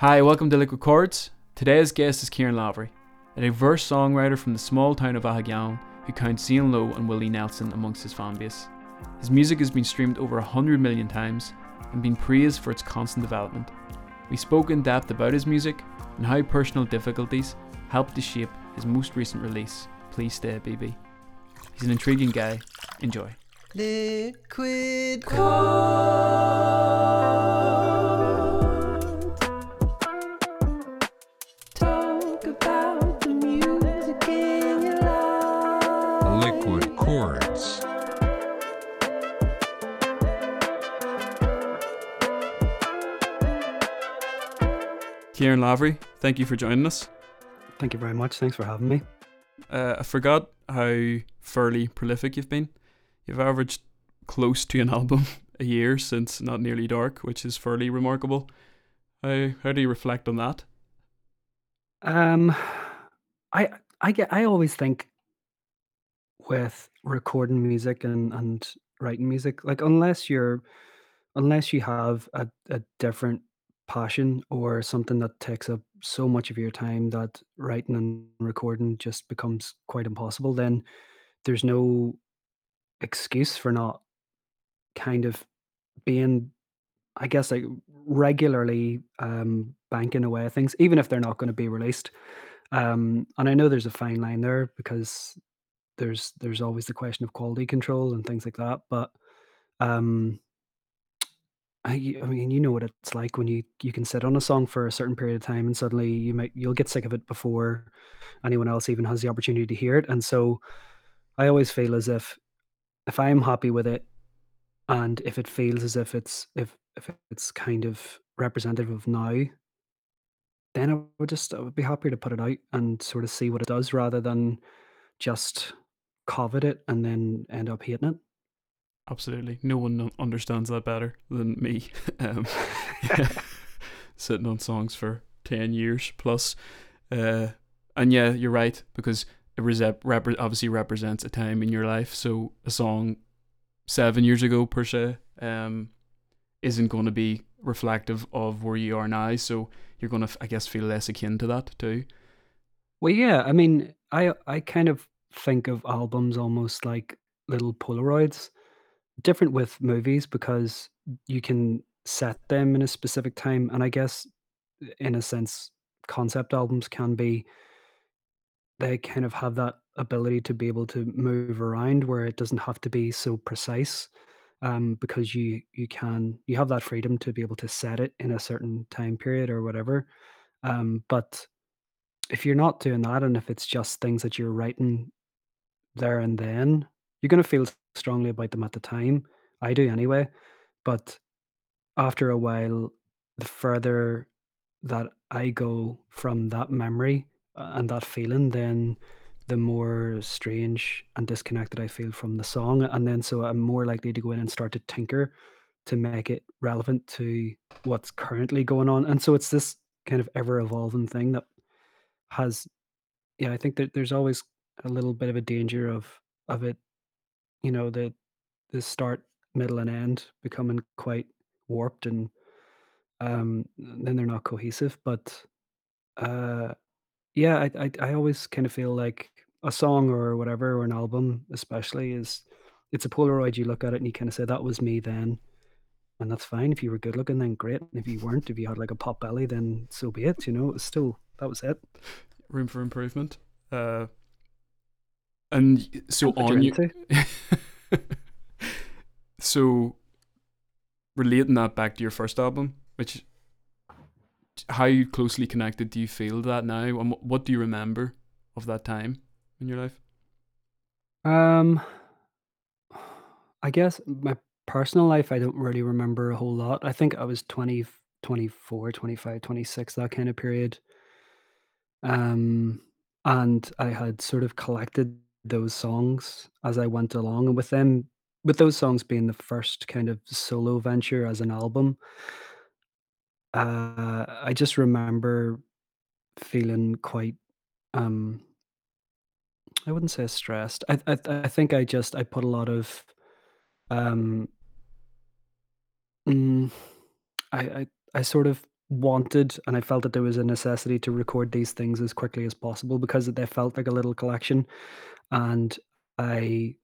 Hi, welcome to Liquid Chords. Today's guest is Ciaran Lavery, a diverse songwriter from the small town of Aghagallon who counts Cian Lowe and Willie Nelson amongst his fanbase. His music has been streamed over 100 million times and been praised for its constant development. We spoke in depth about his music and how personal difficulties helped to shape his most recent release, Please Stay BB. He's an intriguing guy. Enjoy. Liquid Chords. Ciaran Lavery, thank you for joining us. Thank you very much. Thanks for having me. I forgot how fairly prolific you've been. You've averaged close to an album a year since Not Nearly Dark, which is fairly remarkable. How do you reflect on that? I always think with recording music and writing music, like unless you have a different passion or something that takes up so much of your time that writing and recording just becomes quite impossible, then there's no excuse for not kind of being, I guess, like regularly banking away at things, even if they're not going to be released. And I know there's a fine line there because there's always the question of quality control and things like that, but I mean, you know what it's like when you can sit on a song for a certain period of time and suddenly you'll get sick of it before anyone else even has the opportunity to hear it. And so I always feel as if I am happy with it, and if it feels as if it's kind of representative of now, then I would be happier to put it out and sort of see what it does, rather than just covet it and then end up hating it. Absolutely. No one understands that better than me. Sitting on songs for 10 years plus. And yeah, you're right, because it obviously represents a time in your life. So a song 7 years ago, per se, isn't going to be reflective of where you are now. So you're going to, I guess, feel less akin to that too. Well, yeah. I mean, I kind of think of albums almost like little Polaroids. Different with movies, because you can set them in a specific time, and I guess in a sense concept albums they kind of have that ability to be able to move around, where it doesn't have to be so precise, because you have that freedom to be able to set it in a certain time period or whatever. But if you're not doing that, and if it's just things that you're writing there and then, you're going to feel strongly about them at the time. I do anyway. But after a while, the further that I go from that memory and that feeling, then the more strange and disconnected I feel from the song. And then so I'm more likely to go in and start to tinker to make it relevant to what's currently going on. And so it's this kind of ever-evolving thing that has, yeah, I think that there's always a little bit of a danger of it, you know, the start, middle and end becoming quite warped, and then they're not cohesive. But yeah, I always kind of feel like a song or whatever, or an album especially, it's a Polaroid. You look at it and you kind of say, that was me then, and that's fine. If you were good looking, then great. And if you weren't, if you had like a pot belly, then so be it, you know. It's still, that was it. Room for improvement. And so on you. So relating that back to your first album, which, how closely connected do you feel to that now, and what do you remember of that time in your life? I guess my personal life, I don't really remember a whole lot. I think I was 20, 24, 25, 26, that kind of period. And I had sort of collected those songs as I went along, and with those songs being the first kind of solo venture as an album, I just remember feeling quite, I wouldn't say stressed. I think I put a lot of, I sort of wanted, and I felt that there was a necessity to record these things as quickly as possible because they felt like a little collection. And I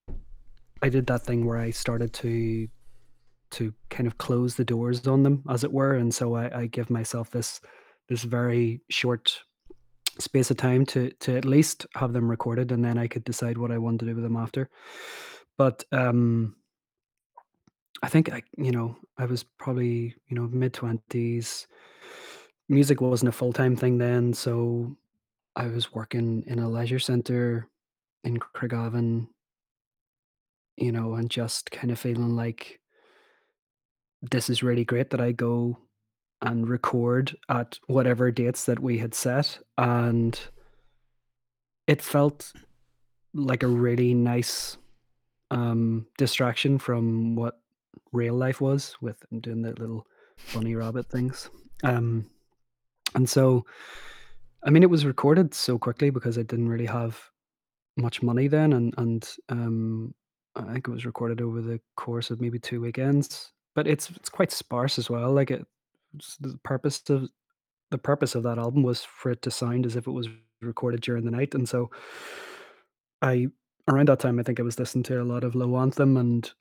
did that thing where I started to kind of close the doors on them, as it were. And so I give myself this very short space of time to at least have them recorded, and then I could decide what I wanted to do with them after. But I think I was probably mid-20s. Music wasn't a full-time thing then, so I was working in a leisure centre in Craigavon, and just kind of feeling like this is really great that I go and record at whatever dates that we had set. And it felt like a really nice distraction from what real life was, with doing the little bunny rabbit things. And so, I mean, it was recorded so quickly because I didn't really have much money then. And I think it was recorded over the course of maybe 2 weekends, but it's quite sparse as well. Like the purpose of that album was for it to sound as if it was recorded during the night. And so around that time, I think I was listening to a lot of Low Anthem and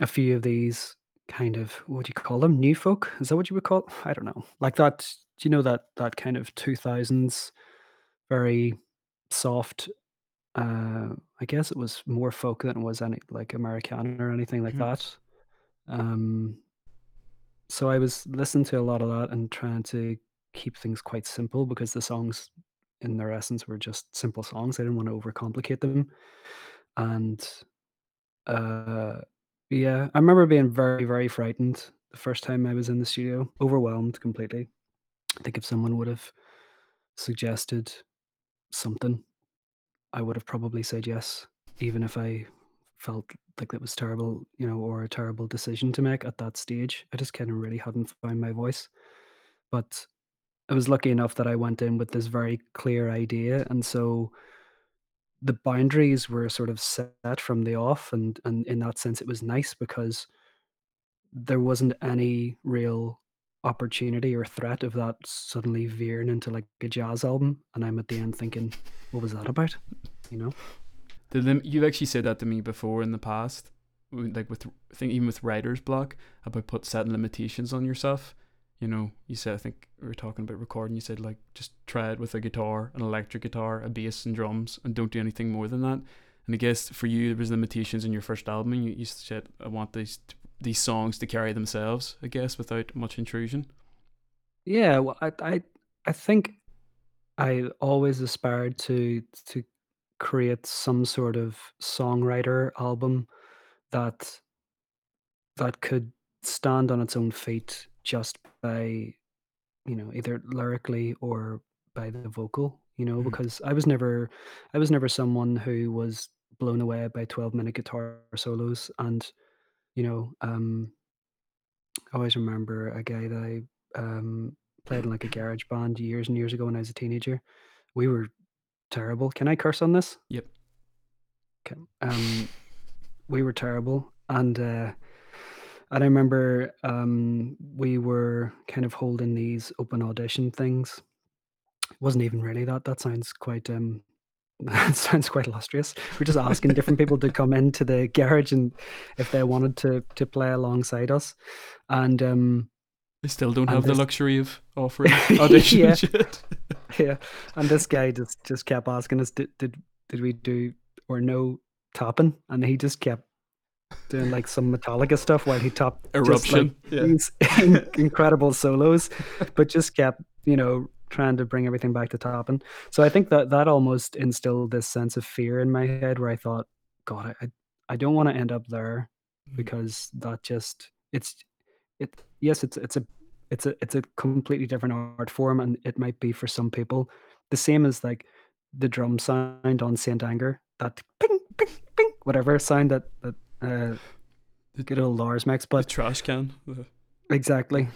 a few of these kind of, what do you call them? New folk? Is that what you would call? I don't know. Like that, that kind of 2000s, very soft, I guess it was more folk than it was any like Americana or anything like that. So I was listening to a lot of that and trying to keep things quite simple because the songs in their essence were just simple songs. I didn't want to overcomplicate them. And I remember being very, very frightened the first time I was in the studio, overwhelmed completely. I think if someone would have suggested something, I would have probably said yes, even if I felt like that was terrible, or a terrible decision to make at that stage. I just kind of really hadn't found my voice. But I was lucky enough that I went in with this very clear idea. And so the boundaries were sort of set from the off. And in that sense, it was nice because there wasn't any real opportunity or threat of that suddenly veering into like a jazz album. And I'm at the end thinking, what was that about? You've actually said that to me before in the past, like even with writer's block, about setting limitations on yourself. You said, I think we were talking about recording, you said like just try it with a guitar, an electric guitar, a bass and drums, and don't do anything more than that. And I guess for you there was limitations in your first album. You said, I want these songs to carry themselves, I guess, without much intrusion. Yeah, well, I think I always aspired to create some sort of songwriter album that could stand on its own feet just by either lyrically or by the vocal, because I was never someone who was blown away by 12-minute guitar solos. And I always remember a guy that I played in like a garage band years and years ago when I was a teenager. We were terrible. Can I curse on this? Yep. Okay. We were terrible, and I remember we were kind of holding these open audition things. It wasn't even really that. That sounds quite illustrious. We're just asking different people to come into the garage and if they wanted to play alongside us, and they still don't have the luxury of offering audition. Yeah. Shit. Yeah, and this guy just kept asking us, did we do or no tapping? And he just kept doing like some Metallica stuff while he tapped Eruption. These incredible solos, but just kept, trying to bring everything back to tapping. So I think that almost instilled this sense of fear in my head where I thought, God, I don't want to end up there, because that just, it's a completely different art form, and it might be for some people the same as like the drum sound on Saint Anger, that ping ping ping whatever sound that the good old Lars makes, but the trash can. Exactly.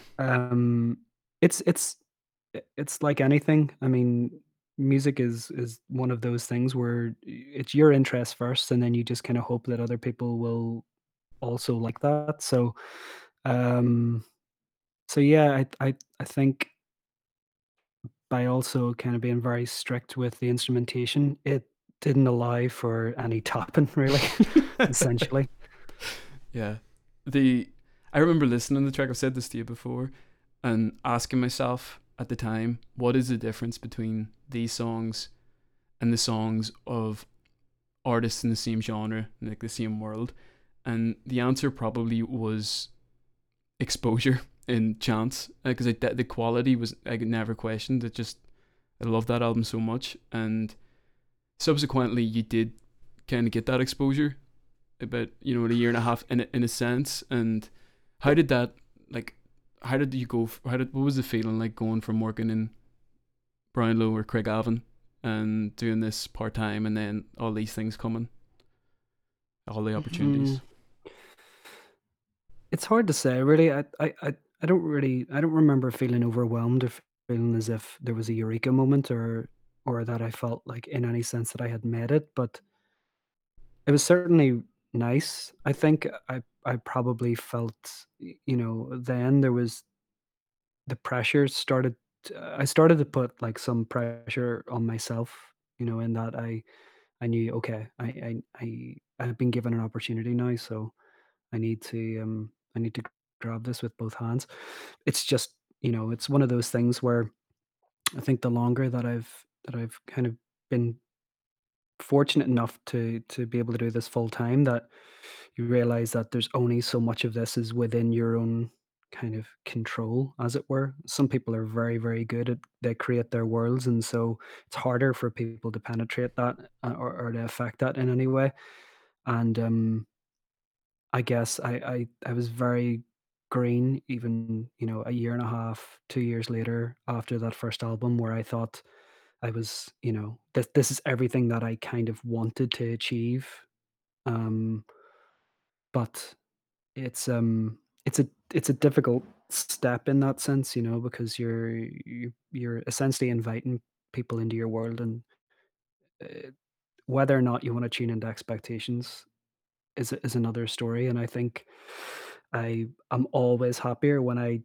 It's like anything. I mean, music is one of those things where it's your interest first, and then you just kind of hope that other people will also like that. So So yeah, I think by also kind of being very strict with the instrumentation, it didn't allow for any tapping, really, essentially. Yeah. I remember listening to the track, I've said this to you before, and asking myself at the time, what is the difference between these songs and the songs of artists in the same genre, like the same world? And the answer probably was exposure and chance, because the quality was, I could never question it. Just, I love that album so much, and subsequently you did kind of get that exposure about, you know, in a year and a half in a sense. And how did that, like, how did you go, what was the feeling like going from working in Brownlow or Craigavon and doing this part-time and then all these things coming, all the opportunities? It's hard to say, really. I don't remember feeling overwhelmed or feeling as if there was a eureka moment or that I felt like in any sense that I had made it, but it was certainly nice. I think I probably felt, you know, then there was the pressure started. I started to put like some pressure on myself, you know, in that I knew, okay, I've been given an opportunity now, so I need to grab this with both hands. It's just, you know, it's one of those things where I think the longer that I've kind of been fortunate enough to be able to do this full time, that you realize that there's only so much of this is within your own kind of control, as it were. Some people are very, very good at, they create their worlds, and so it's harder for people to penetrate that or to affect that in any way. And I guess I was very green, even, you know, a year and a half, 2 years later after that first album, where I thought I was, you know, this is everything that I kind of wanted to achieve. But it's a difficult step in that sense, you know, because you're essentially inviting people into your world, and whether or not you want to tune into expectations is another story. And I think I'm always happier when I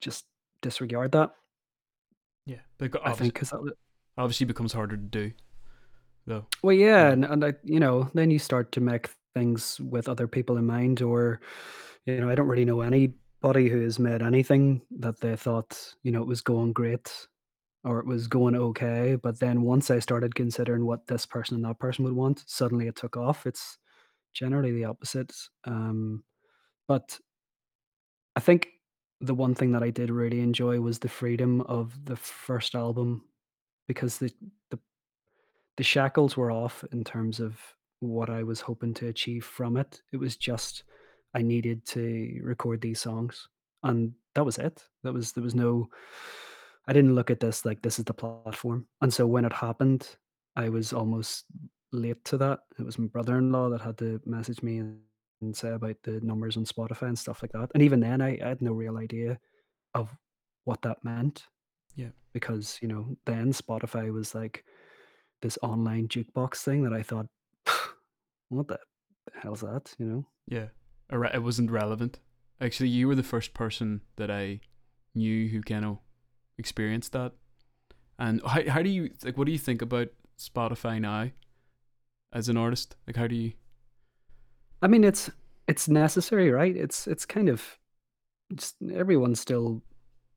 just disregard that. Yeah, but I think because that obviously becomes harder to do, though. Well, yeah, and I, you know, then you start to make things with other people in mind, or, you know, I don't really know anybody who has made anything that they thought, you know, it was going great or it was going okay, but then once I started considering what this person and that person would want, suddenly it took off. It's generally the opposite. But I think the one thing that I did really enjoy was the freedom of the first album, because the shackles were off in terms of what I was hoping to achieve from it. It was just, I needed to record these songs, and that was it. I didn't look at this like this is the platform. And so when it happened, I was almost late to that. It was my brother-in-law that had to message me and say about the numbers on Spotify and stuff like that. And even then I had no real idea of what that meant. Yeah. Because, you know, then Spotify was like this online jukebox thing that I thought, what the hell's that, you know? Yeah. It wasn't relevant. Actually, you were the first person that I knew who kind of experienced that. And how do you, like, what do you think about Spotify now as an artist? Like, how do you, I mean, it's necessary, right? It's kind of, just everyone's still,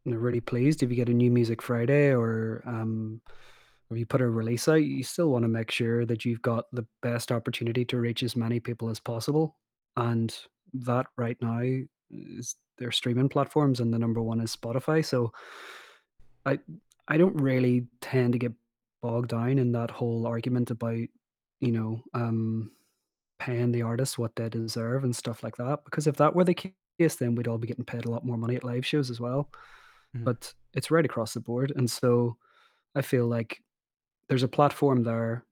you know, really pleased if you get a new Music Friday or you put a release out. You still want to make sure that you've got the best opportunity to reach as many people as possible, and that right now is their streaming platforms, and the number one is Spotify. So I don't really tend to get bogged down in that whole argument about, you know, paying the artists what they deserve and stuff like that, because if that were the case, then we'd all be getting paid a lot more money at live shows as well. Mm. But it's right across the board, and so I feel like there's a platform there,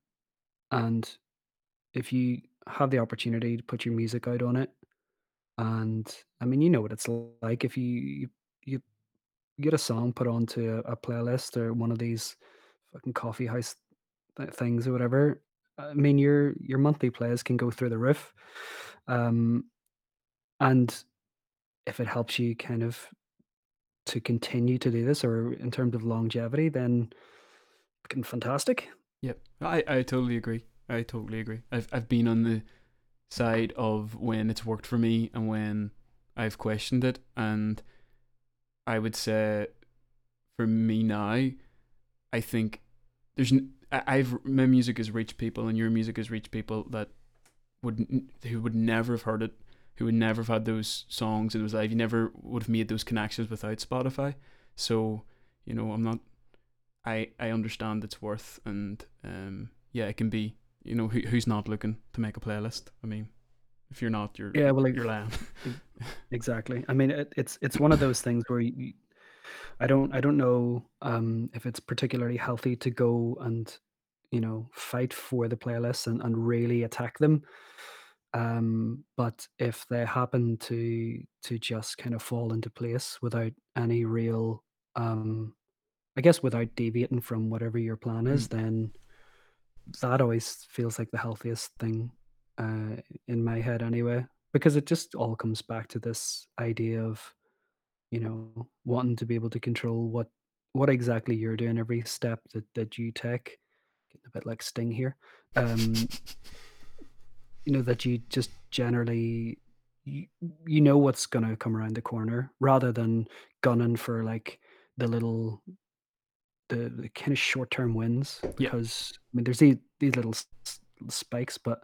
and if you have the opportunity to put your music out on it, and I mean, you know what it's like if you get a song put onto a playlist or one of these fucking coffee house things or whatever, I mean, your monthly plays can go through the roof. And if it helps you kind of to continue to do this, or in terms of longevity, then fantastic. Yep, I totally agree. I've been on the side of when it's worked for me and when I've questioned it, and I would say for me now, I think my music has reached people and your music has reached people that who would never have heard it, who would never have had those songs in his life. You never would have made those connections without Spotify. So, you know, I understand its worth, and it can be, you know, who's not looking to make a playlist? I mean, if you're not, you're lying. Exactly. I mean, it's one of those things where I don't know if it's particularly healthy to go and, you know, fight for the playlists and really attack them. But if they happen to just kind of fall into place without any real, I guess without deviating from whatever your plan is, then that always feels like the healthiest thing in my head anyway, because it just all comes back to this idea of, you know, wanting to be able to control what exactly you're doing, every step that you take. Getting a bit like Sting here. You know, that you just generally, you know what's going to come around the corner, rather than gunning for like the kind of short-term wins, because I mean, there's these little spikes, but,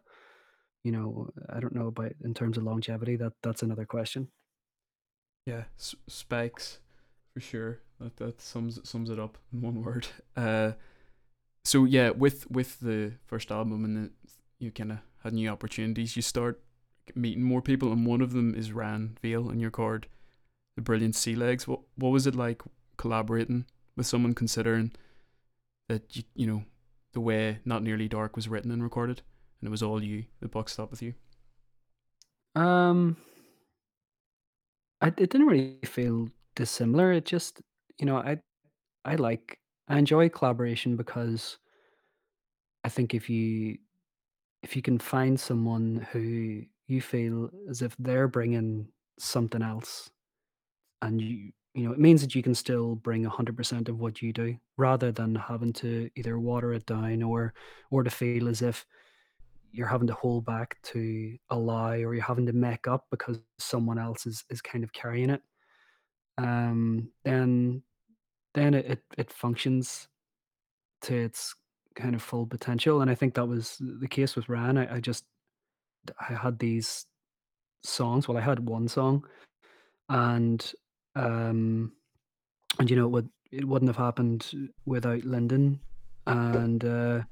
you know, I don't know about in terms of longevity, that's another question. Yeah, spikes for sure. That sums it up in one word. So yeah, with the first album and you kind of had new opportunities, you start meeting more people, and one of them is Ranveil, and you're called the Brilliant Sea Legs. What was it like collaborating with someone, considering that you know the way Not Nearly Dark was written and recorded, and it was all you, the buck stopped with you? It didn't really feel dissimilar. It just, you know, I enjoy collaboration, because I think if you can find someone who you feel as if they're bringing something else, and you know, it means that you can still bring 100% of what you do, rather than having to either water it down or to feel as if you're having to hold back to a lie, or you're having to make up because someone else is kind of carrying it. Then it functions to its kind of full potential. And I think that was the case with Ran. I had these songs. Well, I had one song, and you know, it wouldn't have happened without Lyndon, and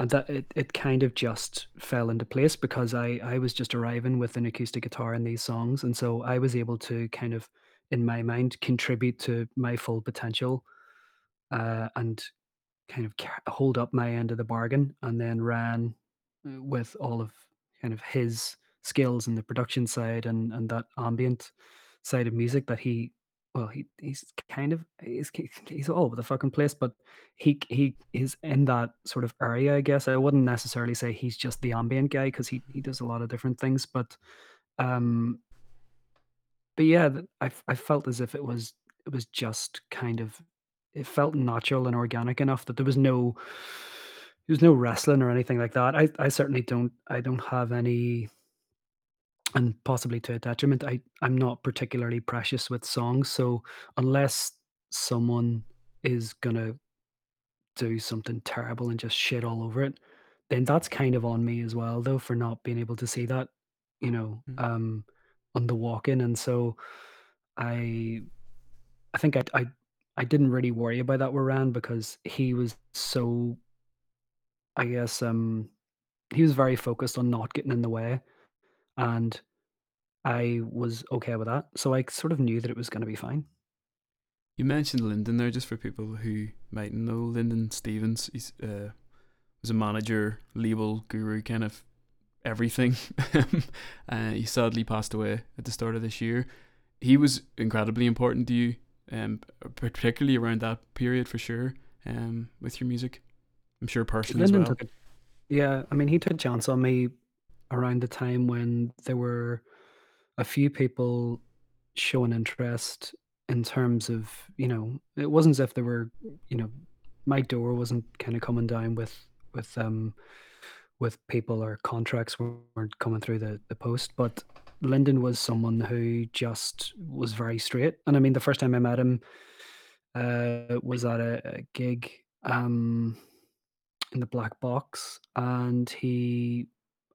that it kind of just fell into place, because I was just arriving with an acoustic guitar in these songs, and so I was able to kind of, in my mind, contribute to my full potential, and kind of hold up my end of the bargain. And then Ran, with all of kind of his skills in the production side and that ambient side of music that he's all over the fucking place, but he is in that sort of area, I guess. I wouldn't necessarily say he's just the ambient guy, because he does a lot of different things, but yeah, I felt as if it was just kind of, it felt natural and organic enough that there was no wrestling or anything like that. I certainly don't have any, and possibly to a detriment, I'm not particularly precious with songs. So unless someone is going to do something terrible and just shit all over it, then that's kind of on me as well, though, for not being able to see that, you know, on the walk-in. And so I think I didn't really worry about that with Ran, because he was so, I guess, he was very focused on not getting in the way. And I was okay with that. So I sort of knew that it was going to be fine. You mentioned Lyndon there, just for people who might know. Lyndon Stevens, he's was a manager, label guru, kind of everything. He sadly passed away at the start of this year. He was incredibly important to you, particularly around that period for sure, with your music. I'm sure personally Lyndon as well. Yeah, I mean, he took a chance on me around the time when there were a few people showing interest in terms of, you know, it wasn't as if there were, you know, my door wasn't kind of coming down with people, or contracts weren't coming through the post, but Lyndon was someone who just was very straight. And I mean, the first time I met him was at a gig in the Black Box, and he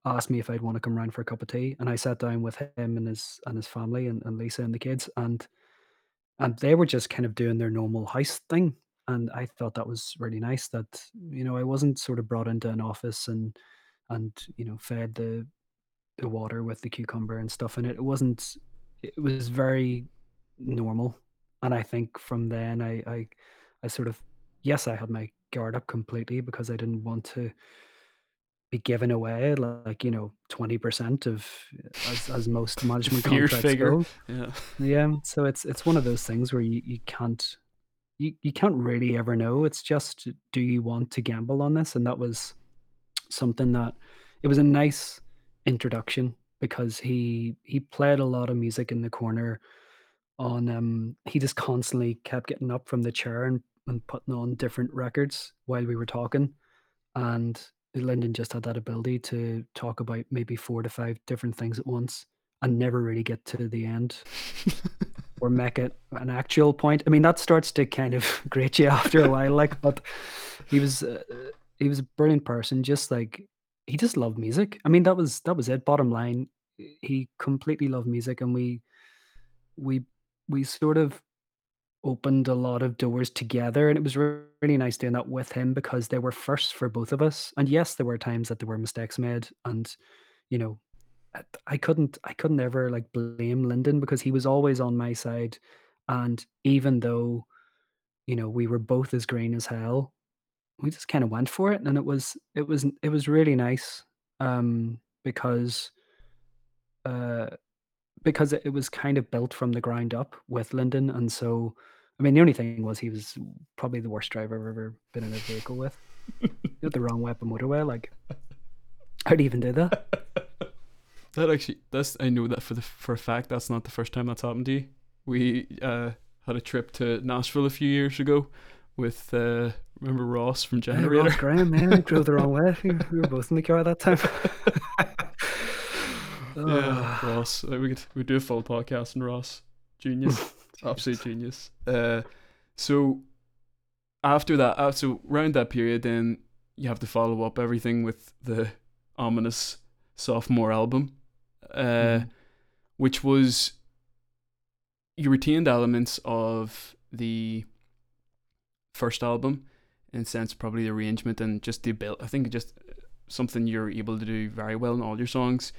asked me if I'd want to come round for a cup of tea. And I sat down with him and his family and Lisa and the kids, and they were just kind of doing their normal house thing. And I thought that was really nice that, you know, I wasn't sort of brought into an office and you know, fed the water with the cucumber and stuff in it. It was very normal. And I think from then I sort of, yes, I had my guard up completely because I didn't want to be given away, like, you know, 20% of as most management contracts go. Yeah. So it's one of those things where you can't really ever know. It's just, do you want to gamble on this? And that was something that, it was a nice introduction, because he played a lot of music in the corner on he just constantly kept getting up from the chair and putting on different records while we were talking. And Lyndon just had that ability to talk about maybe 4 to 5 different things at once and never really get to the end or make it an actual point. I mean, that starts to kind of grate you after a while, like, but he was a brilliant person. Just like, he just loved music. I mean, that was it. Bottom line, he completely loved music, and we sort of opened a lot of doors together, and it was really nice doing that with him, because they were firsts for both of us. And yes, there were times that there were mistakes made, and, you know, I couldn't ever like blame Lyndon, because he was always on my side. And even though, you know, we were both as green as hell, we just kind of went for it. And it was really nice, because it was kind of built from the ground up with Lyndon. And so, I mean, the only thing was, he was probably the worst driver I've ever been in a vehicle with. Got the wrong way up a motorway. Like, how'd he even do that? I know that for a fact, that's not the first time that's happened to you. We had a trip to Nashville a few years ago with, remember Ross from Generator? Ross Graham, man, drove the wrong way. We were both in the car that time. Yeah, Ross. We do a full podcast on Ross. Genius. Absolute genius. So after that, so around that period, then you have to follow up everything with the ominous sophomore album, which was, you retained elements of the first album, in a sense, probably the arrangement and just the ability. I think just something you're able to do very well in all your songs.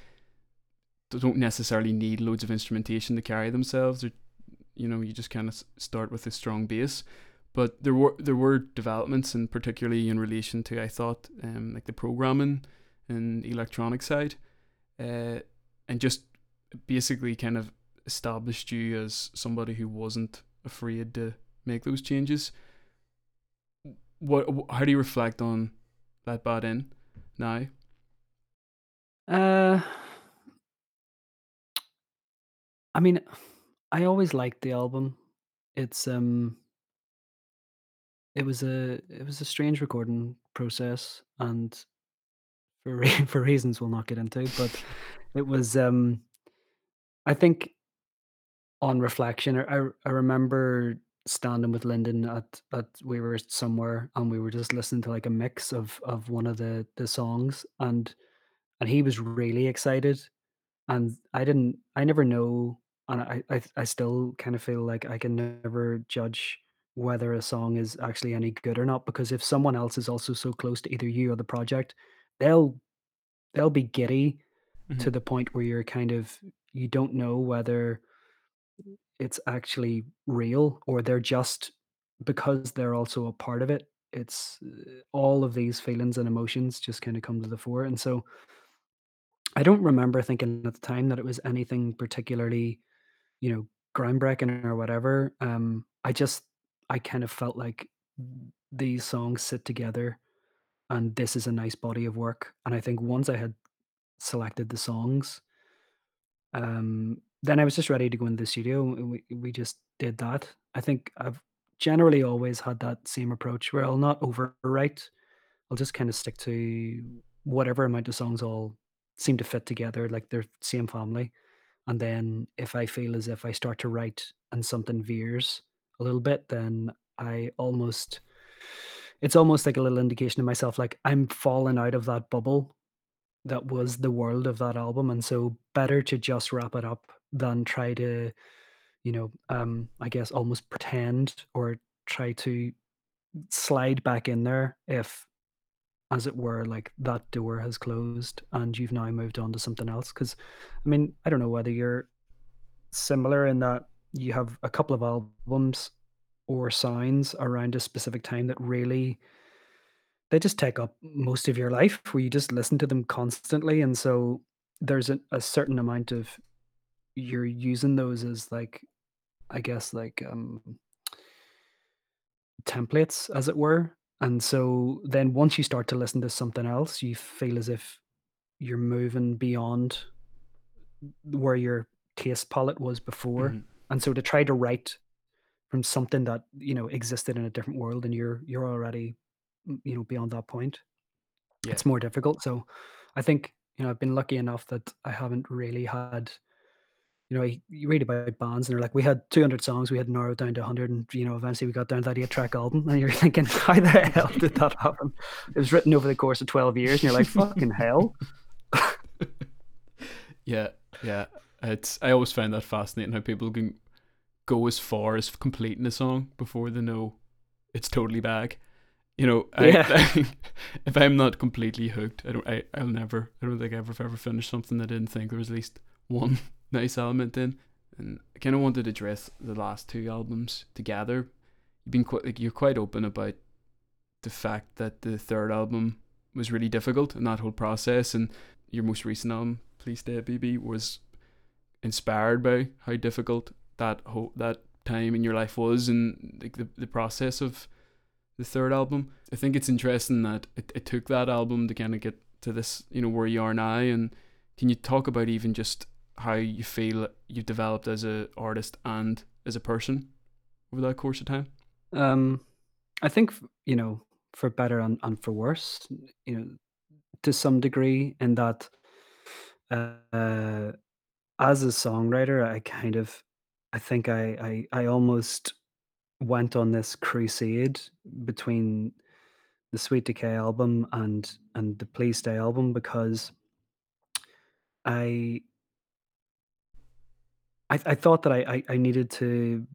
They don't necessarily need loads of instrumentation to carry themselves, or, you know, you just kind of start with a strong bass. But there were developments, and particularly in relation to, I thought, like the programming and electronic side, and just basically kind of established you as somebody who wasn't afraid to make those changes. How do you reflect on that bad end now? I mean, I always liked the album. It's it was a strange recording process, and for reasons we'll not get into, but it was I think on reflection, I remember standing with Lyndon at we were somewhere, and we were just listening to like a mix of one of the songs, and he was really excited, and I never know, and I still kind of feel like I can never judge whether a song is actually any good or not, because if someone else is also so close to either you or the project, they'll be giddy to the point where you're kind of, you don't know whether it's actually real, or they're just, because they're also a part of it, it's all of these feelings and emotions just kind of come to the fore. And so I don't remember thinking at the time that it was anything particularly, you know, groundbreaking or whatever. I kind of felt like these songs sit together, and this is a nice body of work. And I think once I had selected the songs, then I was just ready to go into the studio. We just did that. I think I've generally always had that same approach where I'll not overwrite. I'll just kind of stick to whatever amount of songs all seem to fit together, like they're same family. And then if I feel as if I start to write and something veers a little bit, then I almost, it's almost like a little indication to myself, like I'm falling out of that bubble that was the world of that album. And so better to just wrap it up than try to, you know, I guess almost pretend or try to slide back in there if, as it were, like that door has closed and you've now moved on to something else. Because, I mean, I don't know whether you're similar in that you have a couple of albums or sounds around a specific time that really, they just take up most of your life where you just listen to them constantly. And so there's a certain amount of, you're using those as like, I guess like templates, as it were. And so then once you start to listen to something else, you feel as if you're moving beyond where your taste palette was before. Mm-hmm. And so to try to write from something that, you know, existed in a different world and you're already, you know, beyond that point, yeah, it's more difficult. So I think, you know, I've been lucky enough that I haven't really had, you know, you read about bands and they're like, we had 200 songs, we had narrowed down to 100, and, you know, eventually we got down to that 8-track album. And you're thinking, how the hell did that happen? It was written over the course of 12 years, and you're like, fucking hell. Yeah. I always find that fascinating how people can go as far as completing a song before they know it's totally bag. You know, if I'm not completely hooked, I don't think I've ever finished something I didn't think there was at least one nice element in. And I kind of wanted to address the last two albums together. You've been quite, like, you're quite open about the fact that the third album was really difficult in that whole process, and your most recent album, Please Stay BB, was inspired by how difficult that time in your life was, and like the process of the third album. I think it's interesting that it took that album to kind of get to this, you know, where you are now. And can you talk about even just how you feel you've developed as an artist and as a person over that course of time? I think, you know, for better and for worse, you know, to some degree, in that as a songwriter, I almost went on this crusade between the Sweet Decay album and the Please Stay album, because I thought that I needed to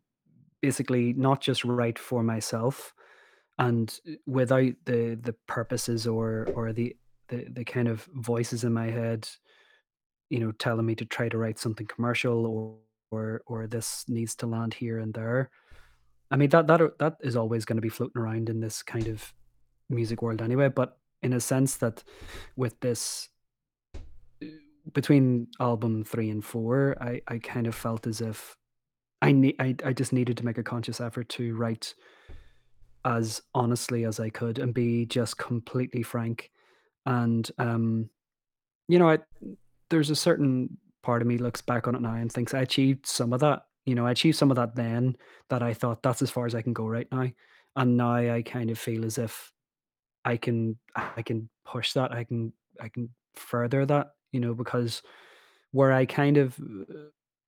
basically not just write for myself, and without the purposes or the kind of voices in my head, you know, telling me to try to write something commercial or this needs to land here and there. I mean, that is always going to be floating around in this kind of music world anyway, but in a sense that with this, between album 3 and 4, I kind of felt as if I just needed to make a conscious effort to write as honestly as I could and be just completely frank. And you know, there's a certain part of me looks back on it now and thinks I achieved some of that. You know, I achieved some of that then, that I thought that's as far as I can go right now. And now I kind of feel as if I can push that. I can further that. You know, because where I thought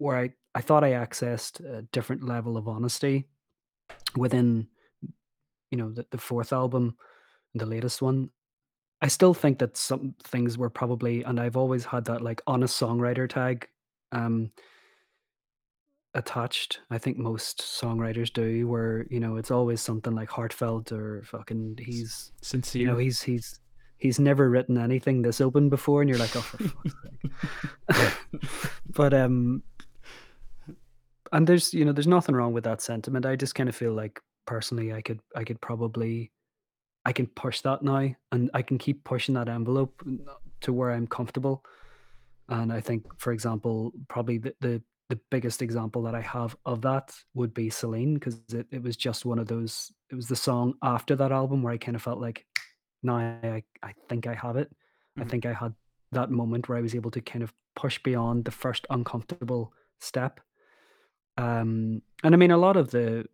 I accessed a different level of honesty within, you know, the fourth album, the latest one, I still think that some things were probably, and I've always had that like honest songwriter tag attached. I think most songwriters do, where, you know, it's always something like heartfelt or fucking he's sincere. You know, he's never written anything this open before, and you're like, oh, for fuck's sake. But and there's nothing wrong with that sentiment. I just kind of feel like personally I could probably, I can push that now, and I can keep pushing that envelope to where I'm comfortable. And I think, for example, probably the biggest example that I have of that would be Celine, because it was just one of those, it was the song after that album where I kind of felt like, now I think I have it. Mm-hmm. I think I had that moment where I was able to kind of push beyond the first uncomfortable step. And I mean, a lot of the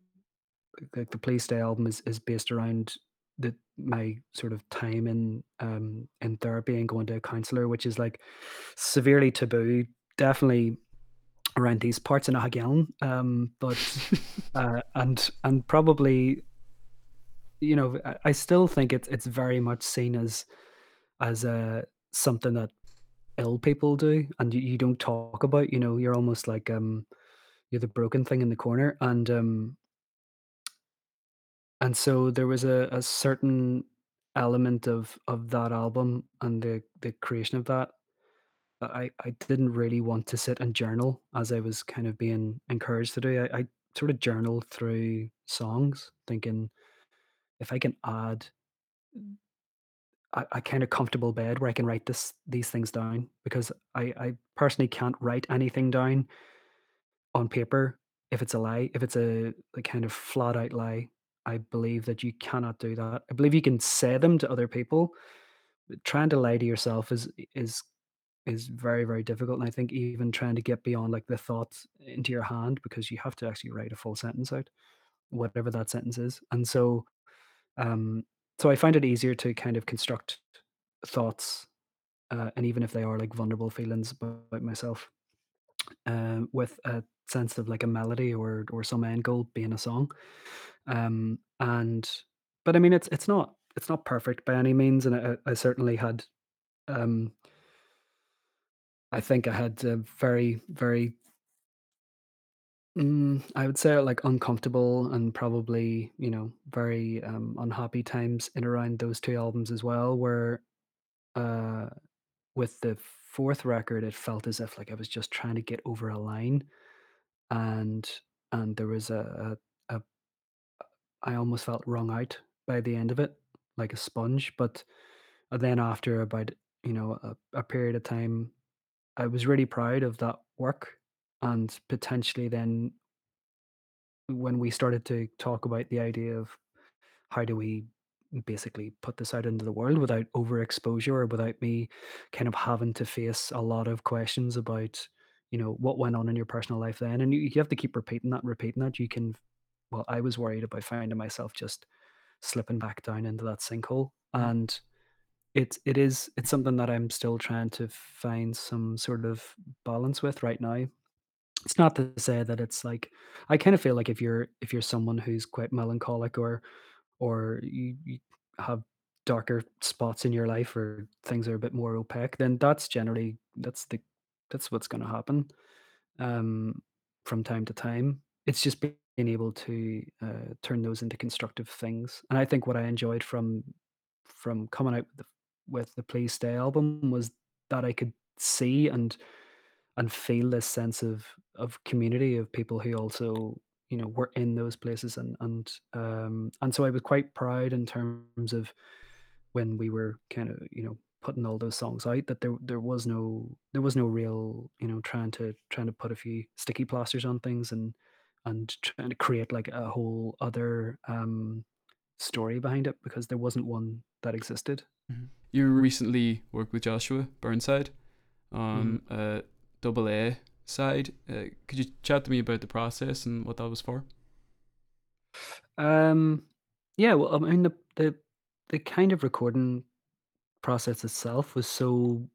Please Stay album is based around my sort of time in therapy and going to a counsellor, which is like severely taboo, definitely around these parts in Aghagallon, but probably, you know, I still think it's very much seen as something that ill people do and you don't talk about. You know, you're almost like you're the broken thing in the corner, and so there was a certain element of that album and the creation of that. I didn't really want to sit and journal as I was kind of being encouraged to do. I sort of journaled through songs, thinking if I can add a kind of comfortable bed where I can write these things down, because I personally can't write anything down on paper if it's a lie, if it's a kind of flat out lie. I believe that you cannot do that. I believe you can say them to other people. Trying to lie to yourself is very, very difficult. And I think even trying to get beyond like the thoughts into your hand, because you have to actually write a full sentence out, whatever that sentence is. And so, so I find it easier to kind of construct thoughts, and even if they are like vulnerable feelings about myself, with a sense of like a melody or some end goal being a song. But I mean, it's not perfect by any means, and I certainly had, I think I had a very, very, I would say like uncomfortable and probably, you know, very unhappy times in around those two albums as well, where with the fourth record, it felt as if like I was just trying to get over a line, and there was I almost felt wrung out by the end of it, like a sponge. But then after about, you know, a period of time, I was really proud of that work. And potentially then when we started to talk about the idea of how do we basically put this out into the world without overexposure or without me kind of having to face a lot of questions about, you know, what went on in your personal life then. And you have to keep repeating that. You can... Well, I was worried about finding myself just slipping back down into that sinkhole. And it's something that I'm still trying to find some sort of balance with right now. It's not to say that it's like, I kind of feel like if you're someone who's quite melancholic or you have darker spots in your life or things are a bit more opaque, then that's what's going to happen from time to time. It's just being able to turn those into constructive things. And I think what I enjoyed from coming out with the Please Stay album was that I could see and feel this sense of community of people who also, you know, were in those places and so I was quite proud in terms of when we were kind of, you know, putting all those songs out, that there was no real, you know, trying to put a few sticky plasters on things and trying to create like a whole other story behind it, because there wasn't one that existed. Mm-hmm. You recently worked with Joshua Burnside on a double A side. Could you chat to me about the process and what that was for? Yeah, well, I mean, the kind of recording process itself was so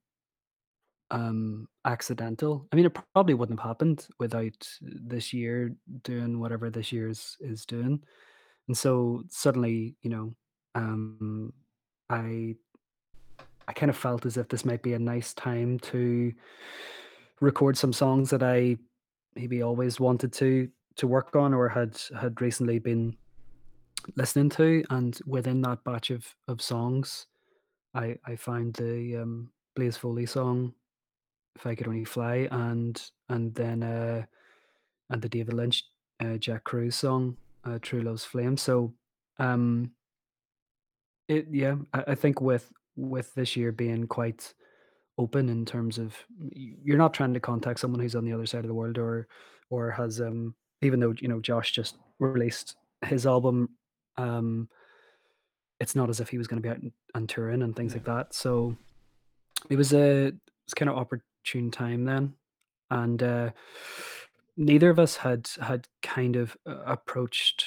accidental. I mean, it probably wouldn't have happened without this year doing whatever this year is doing. And so suddenly, you know, I kind of felt as if this might be a nice time to record some songs that I maybe always wanted to work on or had recently been listening to. And within that batch of songs, I found the Blaze Foley song, If I Could Only Fly, and then the David Lynch Jack Cruise song, True Love's Flame. So I think with this year being quite open in terms of, you're not trying to contact someone who's on the other side of the world or has, even though, you know, Josh just released his album, it's not as if he was going to be out on touring and things like that. So it was kind of opportune time then. And neither of us had kind of approached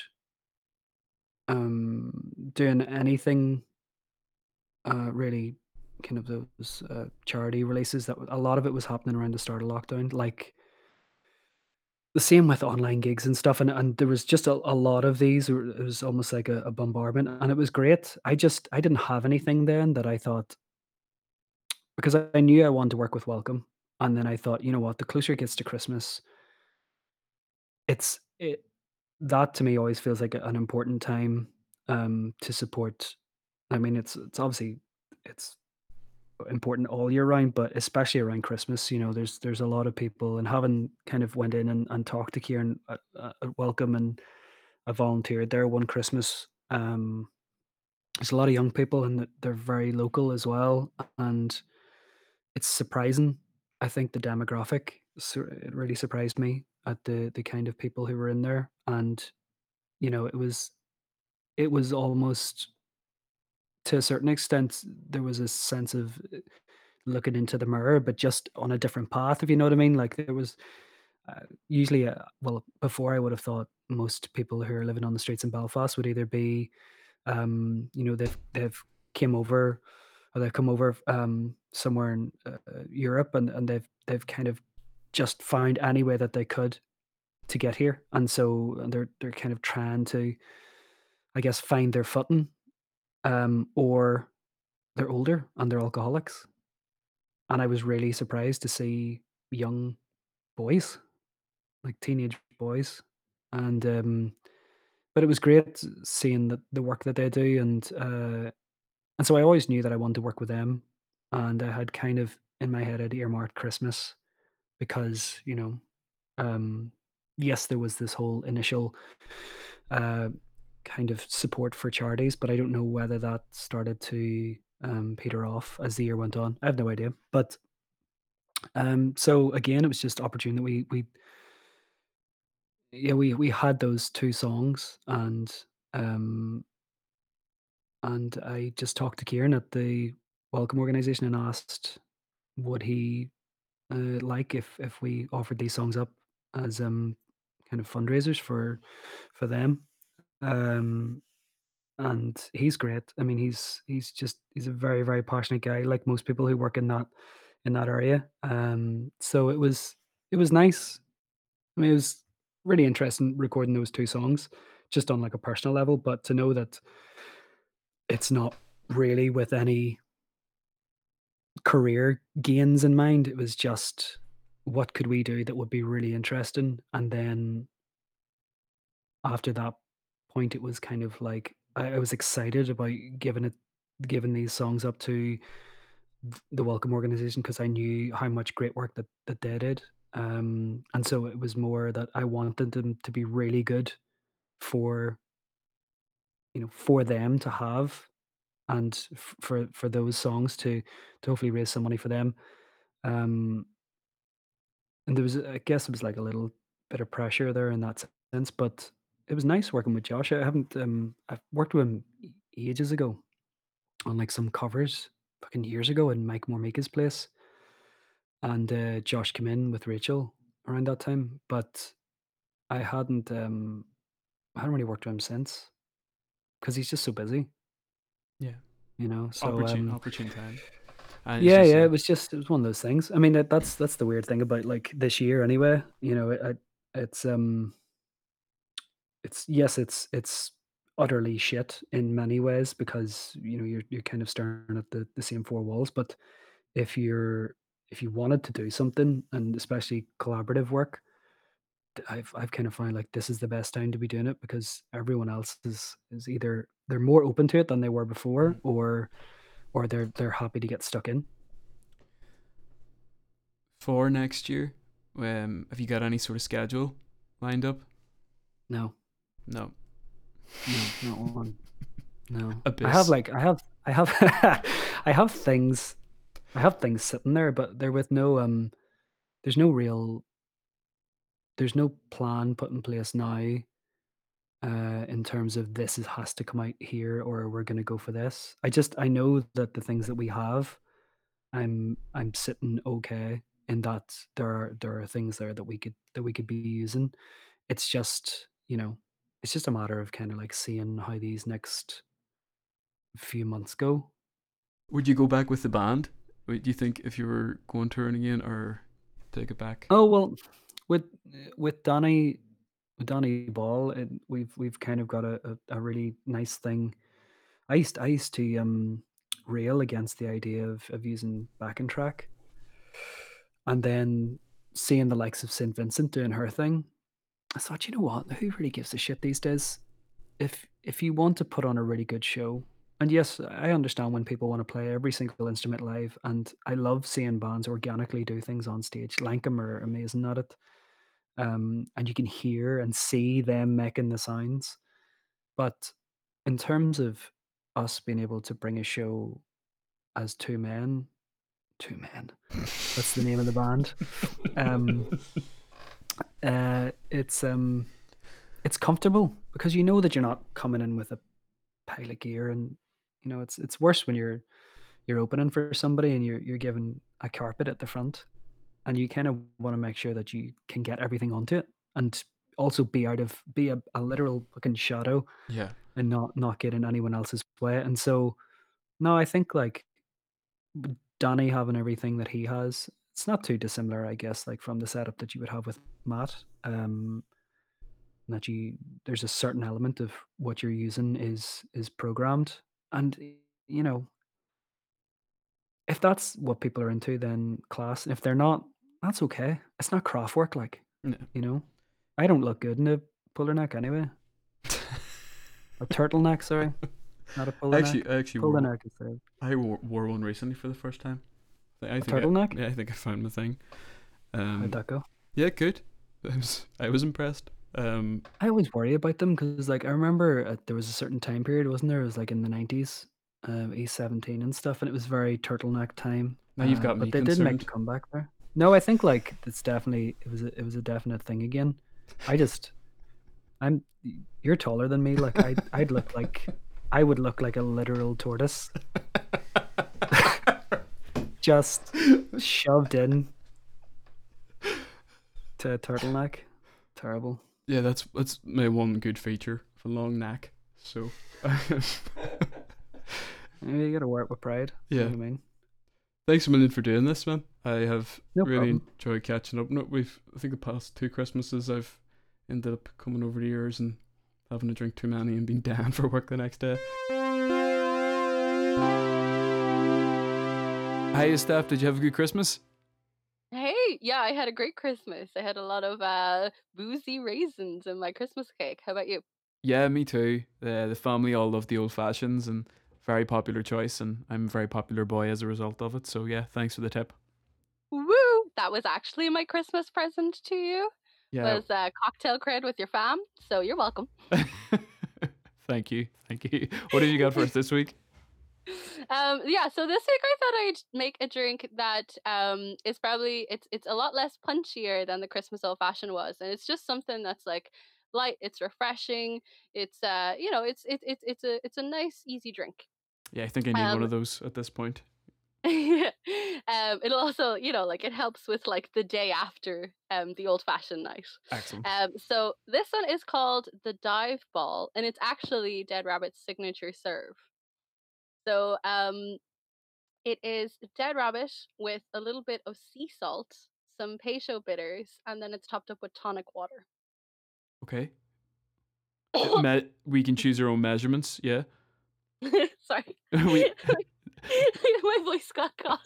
doing anything really kind of those charity releases. That a lot of it was happening around the start of lockdown, like the same with online gigs and stuff, and there was just a lot of these. It was almost like a bombardment, and it was great. I didn't have anything then that I thought, because I knew I wanted to work with Welcome, and then I thought, you know what, the closer it gets to Christmas, that to me always feels like an important time to support. I mean, it's obviously it's important all year round, but especially around Christmas, you know, there's a lot of people, and having kind of went in and talked to Kieran at Welcome, and I volunteered there one Christmas. There's a lot of young people, and they're very local as well, and it's surprising. I think the demographic, it really surprised me at the kind of people who were in there, and you know, it was almost, to a certain extent, there was a sense of looking into the mirror, but just on a different path, if you know what I mean. Like there was usually, before I would have thought most people who are living on the streets in Belfast would either be, you know, they've came over, or they've come over somewhere in Europe, and they've kind of just found any way that they could to get here, and so they're kind of trying to, I guess, find their footing. Or they're older and they're alcoholics. And I was really surprised to see young boys, like teenage boys. And, but it was great seeing the work that they do. And so I always knew that I wanted to work with them. And I had kind of in my head, I'd earmarked Christmas because, you know, yes, there was this whole initial, kind of support for charities, but I don't know whether that started to peter off as the year went on. I have no idea, but so again, it was just opportunity. We had those two songs, and I just talked to Kieran at the Welcome organization and asked would he like if we offered these songs up as kind of fundraisers for them. And he's great. I mean, he's a very, very passionate guy, like most people who work in that area. So it was nice. I mean, it was really interesting recording those two songs, just on like a personal level, but to know that it's not really with any career gains in mind. It was just, what could we do that would be really interesting? And then after that point, it was kind of like I was excited about giving these songs up to the Welcome organization, because I knew how much great work that they did, and so it was more that I wanted them to be really good for, you know, for them to have, and for those songs to hopefully raise some money for them, and there was, I guess it was like a little bit of pressure there in that sense, but it was nice working with Josh. I've worked with him ages ago on like some covers fucking years ago in Mike Mormika's place. And Josh came in with Rachel around that time, but I hadn't really worked with him since, because he's just so busy. Yeah. You know, so opportune time. It was one of those things. I mean, that's the weird thing about like this year anyway, you know, it's utterly shit in many ways, because you know you're kind of staring at the same four walls. But if you wanted to do something, and especially collaborative work, I've kind of found like this is the best time to be doing it, because everyone else is either they're more open to it than they were before, or they're happy to get stuck in. For next year, have you got any sort of schedule lined up? No. No, not one. No. Abyss. I have I have things sitting there, but they're with no there's no plan put in place now in terms of this has to come out here, or we're gonna go for this. I know that the things that we have, I'm sitting okay in that there are things there that we could be using. It's just, you know, it's just a matter of kind of like seeing how these next few months go. Would you go back with the band? Do you think if you were going touring again, or take it back? Oh well, with Donny Ball, we've kind of got a really nice thing. I used to rail against the idea of using backing track, and then seeing the likes of Saint Vincent doing her thing, I thought, you know what? Who really gives a shit these days? If you want to put on a really good show. And yes, I understand when people want to play every single instrument live, and I love seeing bands organically do things on stage. Lankum are amazing at it. And you can hear and see them making the sounds. But in terms of us being able to bring a show as two men, that's the name of the band. It's comfortable because you know that you're not coming in with a pile of gear, and you know it's worse when you're opening for somebody and you're given a carpet at the front, and you kind of want to make sure that you can get everything onto it, and also be a literal fucking shadow, yeah, and not get in anyone else's way. And so, no, I think like Donny having everything that he has, it's not too dissimilar, I guess, like from the setup that you would have with Matt. That there's a certain element of what you're using is programmed, and you know, if that's what people are into, then class. And if they're not, that's okay. It's not craft work, like no. You know, I don't look good in a puller neck anyway. A turtleneck, sorry, not a puller neck. Actually, I wore one recently for the first time. Turtleneck. Yeah, I think I found the thing. How'd that go? Yeah, good. I was impressed. I always worry about them because, like, I remember there was a certain time period, wasn't there? It was like in the 90s, E17 and stuff, and it was very turtleneck time. Now you've got me concerned. But they did make a comeback there. No, I think like it's definitely it was a definite thing again. You're taller than me. Like I would look like a literal tortoise, just shoved in to a turtleneck. Terrible. Yeah, that's my one good feature for long neck. So you gotta wear it with pride. Yeah, you know what I mean. Thanks a million for doing this, man. I have enjoyed catching up. I think the past two Christmases I've ended up coming over to yours and having a drink too many and being down for work the next day. Hi, Steph. Did you have a good Christmas? Hey, yeah, I had a great Christmas. I had a lot of boozy raisins in my Christmas cake. How about you? Yeah, me too. The family all loved the old fashions, and very popular choice, and I'm a very popular boy as a result of it. So yeah, thanks for the tip. Woo! That was actually my Christmas present to you. Yeah. Was cocktail cred with your fam, so you're welcome. Thank you. What did you got for us this week? So this week I thought I'd make a drink that is probably it's a lot less punchier than the Christmas old fashioned was, and it's just something that's like light, it's refreshing, it's you know, it's a nice easy drink. Yeah, I think I need one of those at this point. Yeah. It'll also, you know, like it helps with like the day after the old fashioned night. Excellent. So this one is called the Dive Ball, and it's actually Dead Rabbit's signature serve. So it is Dead Rabbit with a little bit of sea salt, some Peychaud bitters, and then it's topped up with tonic water. Okay. We can choose our own measurements, yeah? Sorry. My voice got caught.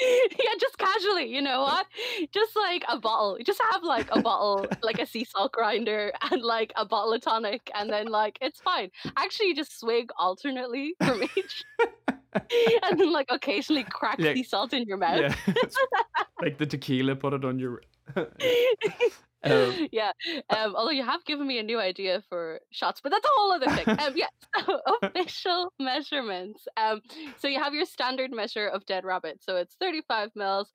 Yeah, just casually, you know what? Just like a bottle. Just have like a bottle, like a sea salt grinder and like a bottle of tonic, and then like it's fine. Actually, you just swig alternately from each. And then like occasionally crack sea salt in your mouth. Yeah. Like the tequila, put it on your... Yeah. Although you have given me a new idea for shots, but that's a whole other thing. Yeah. So official measurements. So you have your standard measure of Dead Rabbit. So it's 35 mils.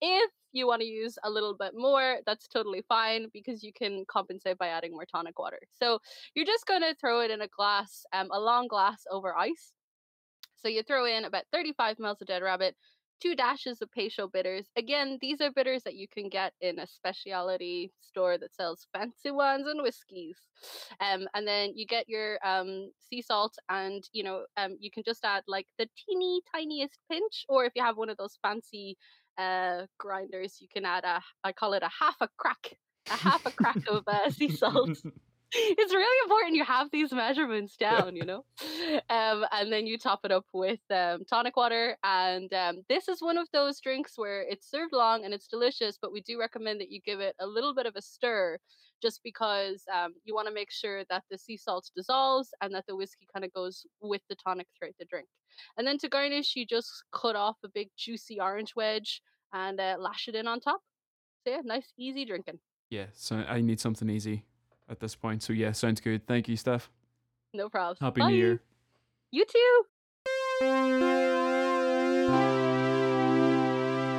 If you want to use a little bit more, that's totally fine because you can compensate by adding more tonic water. So you're just going to throw it in a glass, a long glass over ice. So you throw in about 35 mils of Dead Rabbit, 2 dashes of Peychaud bitters. Again, these are bitters that you can get in a specialty store that sells fancy wines and whiskies. And then you get your sea salt, and you can just add like the teeny tiniest pinch, or if you have one of those fancy grinders, you can add I call it a half a crack of sea salt. It's really important you have these measurements down, and then you top it up with tonic water. And this is one of those drinks where it's served long and it's delicious, but we do recommend that you give it a little bit of a stir, just because you want to make sure that the sea salt dissolves and that the whiskey kind of goes with the tonic throughout the drink. And then to garnish, you just cut off a big juicy orange wedge and lash it in on top. So yeah, nice, easy drinking. Yeah, so I need something easy at this point. So yeah, sounds good. Thank you, Steph. No problem. Happy New Year. You too.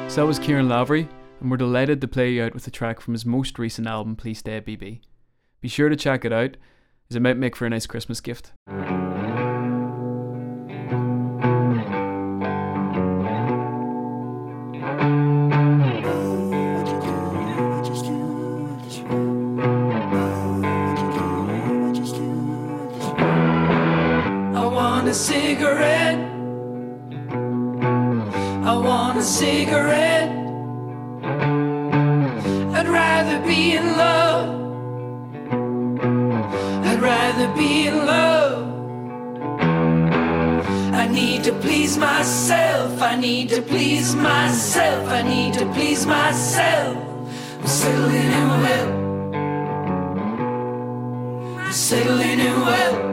So that was Ciaran Lavery, and we're delighted to play you out with a track from his most recent album, Please Stay BB. Be sure to check it out, as it might make for a nice Christmas gift. Cigarette, I'd rather be in love, I'd rather be in love. I need to please myself, I need to please myself, I need to please myself. I'm settling in well, I'm settling in well.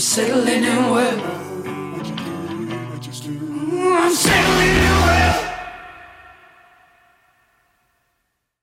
Settling in well.